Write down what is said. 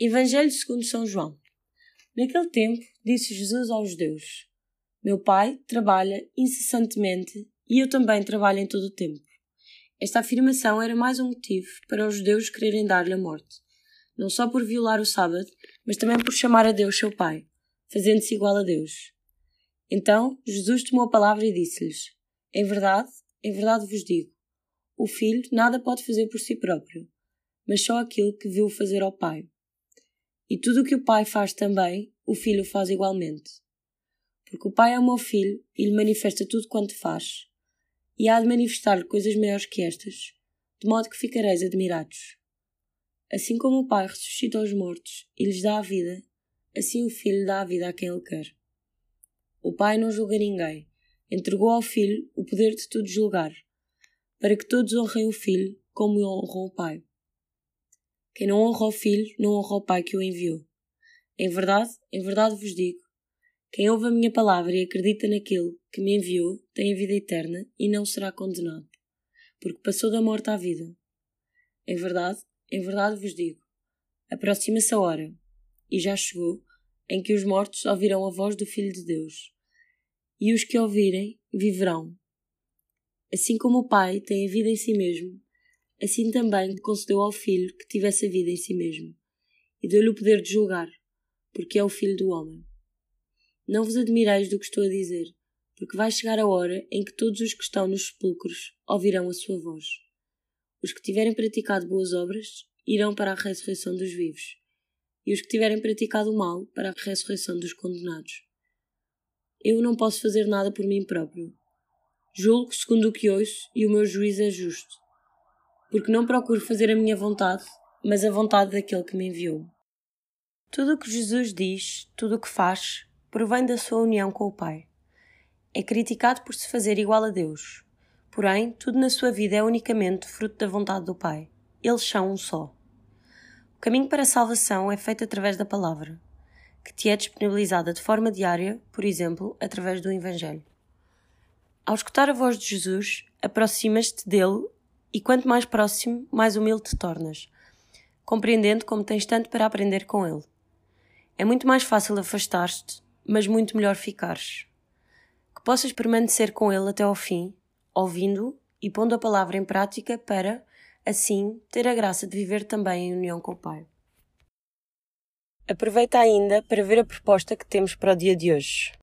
Evangelho segundo São João. Naquele tempo, disse Jesus aos judeus: Meu Pai trabalha incessantemente e eu também trabalho em todo o tempo. Esta afirmação era mais um motivo para os judeus quererem dar-lhe a morte, não só por violar o sábado, mas também por chamar a Deus seu Pai, fazendo-se igual a Deus. Então Jesus tomou a palavra e disse-lhes: em verdade vos digo, o Filho nada pode fazer por si próprio, mas só aquilo que viu fazer ao Pai. E tudo o que o Pai faz também, o Filho faz igualmente. Porque o Pai ama o Filho e lhe manifesta tudo quanto faz, e há de manifestar-lhe coisas maiores que estas, de modo que ficareis admirados. Assim como o Pai ressuscita os mortos e lhes dá a vida, assim o Filho dá a vida a quem ele quer. O Pai não julga ninguém, entregou ao Filho o poder de tudo julgar, para que todos honrem o Filho como honram o Pai. Quem não honra o Filho, não honra o Pai que o enviou. Em verdade vos digo, quem ouve a minha palavra e acredita naquilo que me enviou, tem a vida eterna e não será condenado, porque passou da morte à vida. Em verdade vos digo, aproxima-se a hora, e já chegou, em que os mortos ouvirão a voz do Filho de Deus, e os que ouvirem viverão. Assim como o Pai tem a vida em si mesmo, assim também concedeu ao Filho que tivesse a vida em si mesmo, e deu-lhe o poder de julgar, porque é o Filho do Homem. Não vos admireis do que estou a dizer, porque vai chegar a hora em que todos os que estão nos sepulcros ouvirão a sua voz. Os que tiverem praticado boas obras irão para a ressurreição dos vivos, e os que tiverem praticado o mal para a ressurreição dos condenados. Eu não posso fazer nada por mim próprio. Julgo segundo o que ouço e o meu juízo é justo, porque não procuro fazer a minha vontade, mas a vontade daquele que me enviou. Tudo o que Jesus diz, tudo o que faz, provém da sua união com o Pai. É criticado por se fazer igual a Deus, porém tudo na sua vida é unicamente fruto da vontade do Pai. Eles são um só. O caminho para a salvação é feito através da palavra, que te é disponibilizada de forma diária, por exemplo, através do Evangelho. Ao escutar a voz de Jesus, aproximas-te dele e quanto mais próximo, mais humilde te tornas, compreendendo como tens tanto para aprender com ele. É muito mais fácil afastar-te, mas muito melhor ficares. Que possas permanecer com ele até ao fim, ouvindo-o e pondo a palavra em prática para, assim, ter a graça de viver também em união com o Pai. Aproveita ainda para ver a proposta que temos para o dia de hoje.